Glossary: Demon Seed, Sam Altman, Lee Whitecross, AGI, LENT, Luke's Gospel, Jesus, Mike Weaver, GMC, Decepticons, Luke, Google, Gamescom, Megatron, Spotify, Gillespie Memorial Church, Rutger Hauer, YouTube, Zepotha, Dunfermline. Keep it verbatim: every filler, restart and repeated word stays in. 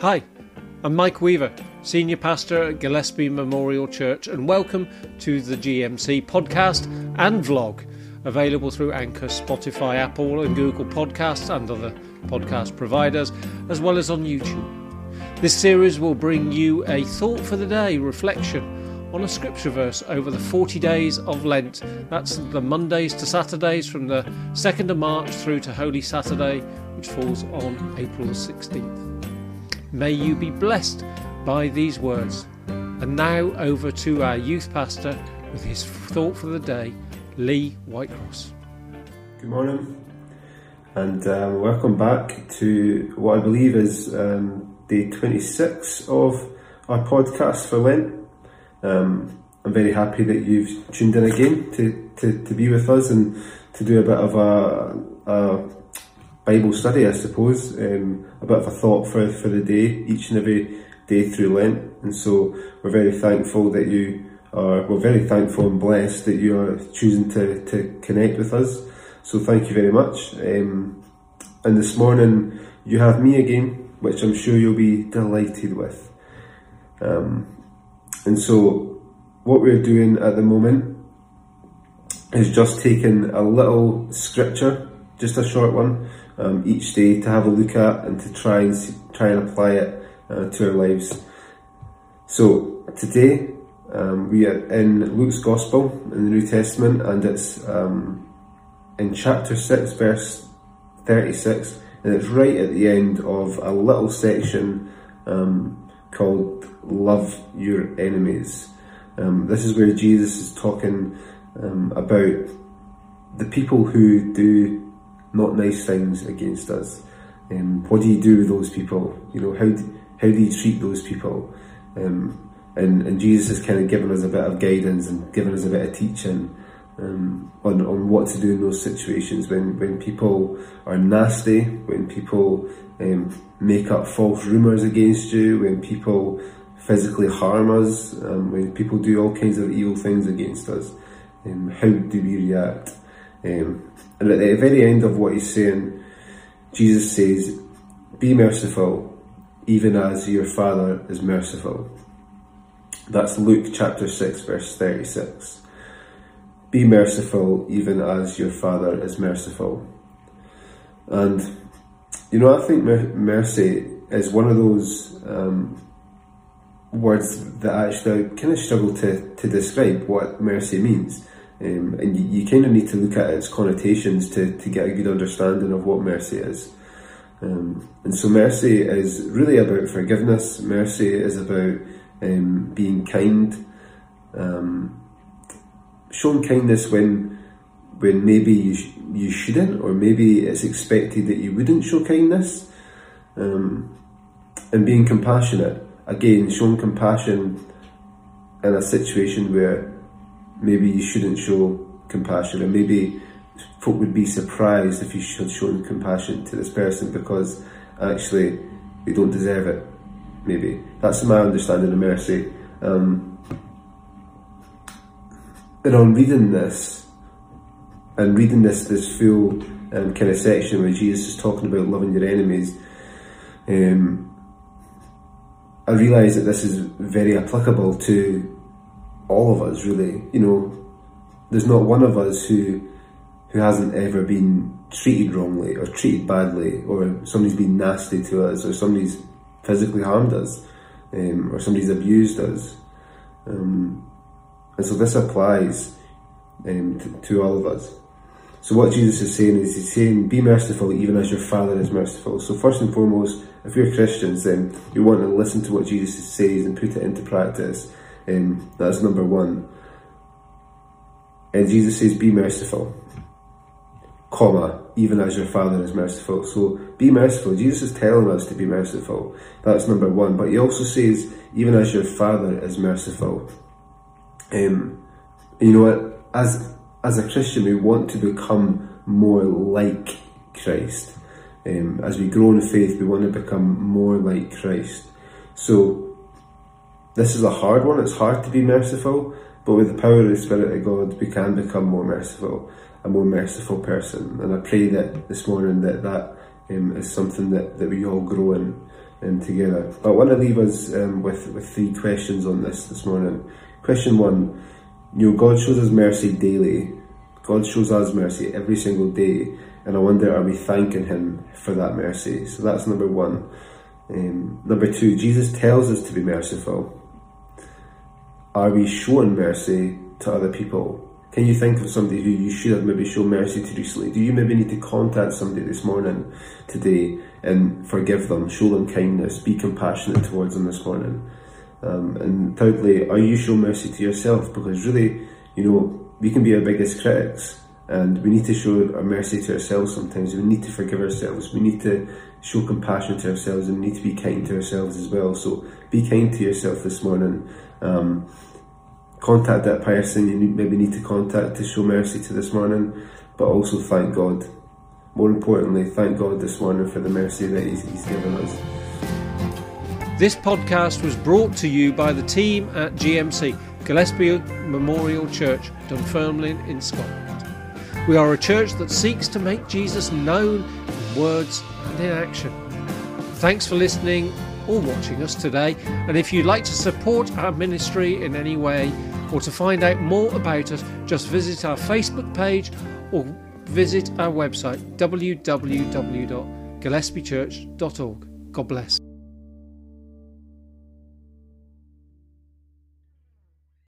Hi, I'm Mike Weaver, Senior Pastor at Gillespie Memorial Church, and welcome to the G M C podcast and vlog, available through Anchor, Spotify, Apple and Google Podcasts and other podcast providers, as well as on YouTube. This series will bring you a thought for the day reflection on a scripture verse over the forty days of Lent. That's the Mondays to Saturdays from the second of March through to Holy Saturday, which falls on April sixteenth. May you be blessed by these words. And now over to our youth pastor with his thought for the day, Lee Whitecross. Good morning and uh, welcome back to what I believe is um, day twenty-six of our podcast for Lent. Um, I'm very happy that you've tuned in again to, to, to be with us and to do a bit of a, a Bible study, I suppose, um, a bit of a thought for, for the day, each and every day through Lent. And so we're very thankful that you are, we're very thankful and blessed that you are choosing to, to connect with us. So thank you very much. Um, and this morning you have me again, which I'm sure you'll be delighted with. Um, and so what we're doing at the moment is just taking a little scripture, just a short one, um, each day to have a look at and to try and, see, try and apply it uh, to our lives. So today um, we are in Luke's Gospel in the New Testament, and it's um, in chapter six, verse thirty-six, and it's right at the end of a little section um, called Love Your Enemies. Um, this is where Jesus is talking um, about the people who do not nice things against us. Um, what do you do with those people? You know, how do, how do you treat those people? Um, and, and Jesus has kind of given us a bit of guidance and given us a bit of teaching Um, on, on what to do in those situations when, when people are nasty, when people um, make up false rumours against you, when people physically harm us, um, when people do all kinds of evil things against us. Um, how do we react? Um, and at the very end of what he's saying, Jesus says, "Be merciful, even as your Father is merciful." That's Luke chapter six, verse thirty-six. Be merciful, even as your Father is merciful. And, you know, I think mercy is one of those um, words that I actually kind of struggle to, to describe what mercy means. Um, and you, you kind of need to look at its connotations to, to get a good understanding of what mercy is. Um, and so mercy is really about forgiveness. Mercy is about um, being kind. Um, shown kindness when when maybe you, sh you shouldn't, or maybe it's expected that you wouldn't show kindness. Um, and being compassionate, again, shown compassion in a situation where maybe you shouldn't show compassion, and maybe folk would be surprised if you had shown compassion to this person because actually they don't deserve it, maybe. That's my understanding of mercy. Um, And on reading this, and reading this this full um, kind of section where Jesus is talking about loving your enemies, um, I realise that this is very applicable to all of us, really. You know, there's not one of us who who hasn't ever been treated wrongly or treated badly, or somebody's been nasty to us, or somebody's physically harmed us, um, or somebody's abused us. Um, And so this applies um, to, to all of us. So what Jesus is saying is he's saying, be merciful even as your Father is merciful. So first and foremost, if you're Christians, then you want to listen to what Jesus says and put it into practice. Um, that's number one. And Jesus says, be merciful, comma, even as your Father is merciful. So be merciful. Jesus is telling us to be merciful. That's number one. But he also says, even as your Father is merciful. Um, you know what, as, as a Christian, we want to become more like Christ. Um, as we grow in faith, we want to become more like Christ. So this is a hard one. It's hard to be merciful, but with the power of the Spirit of God, we can become more merciful, a more merciful person. And I pray that this morning that that um, is something that, that we all grow in. um, together. I want to leave us um, with, with three questions on this this morning. Question one, you know, God shows us mercy daily. God shows us mercy every single day. And I wonder, are we thanking him for that mercy? So that's number one. Um, number two, Jesus tells us to be merciful. Are we showing mercy to other people? Can you think of somebody who you should have maybe shown mercy to recently? Do you maybe need to contact somebody this morning, today, and forgive them, show them kindness, be compassionate towards them this morning? Um, and thirdly, are you showing mercy to yourself? Because really, you know, we can be our biggest critics, and we need to show our mercy to ourselves sometimes. We need to forgive ourselves. We need to show compassion to ourselves, and we need to be kind to ourselves as well. So be kind to yourself this morning. Um, Contact that person you maybe need to contact to show mercy to this morning, but also thank God. More importantly, thank God this morning for the mercy that He's, he's given us. This podcast was brought to you by the team at G M C, Gillespie Memorial Church, Dunfermline in Scotland. We are a church that seeks to make Jesus known in words and in action. Thanks for listening or watching us today, and if you'd like to support our ministry in any way or to find out more about us, just visit our Facebook page or visit our website w w w dot gillespie church dot org. God bless.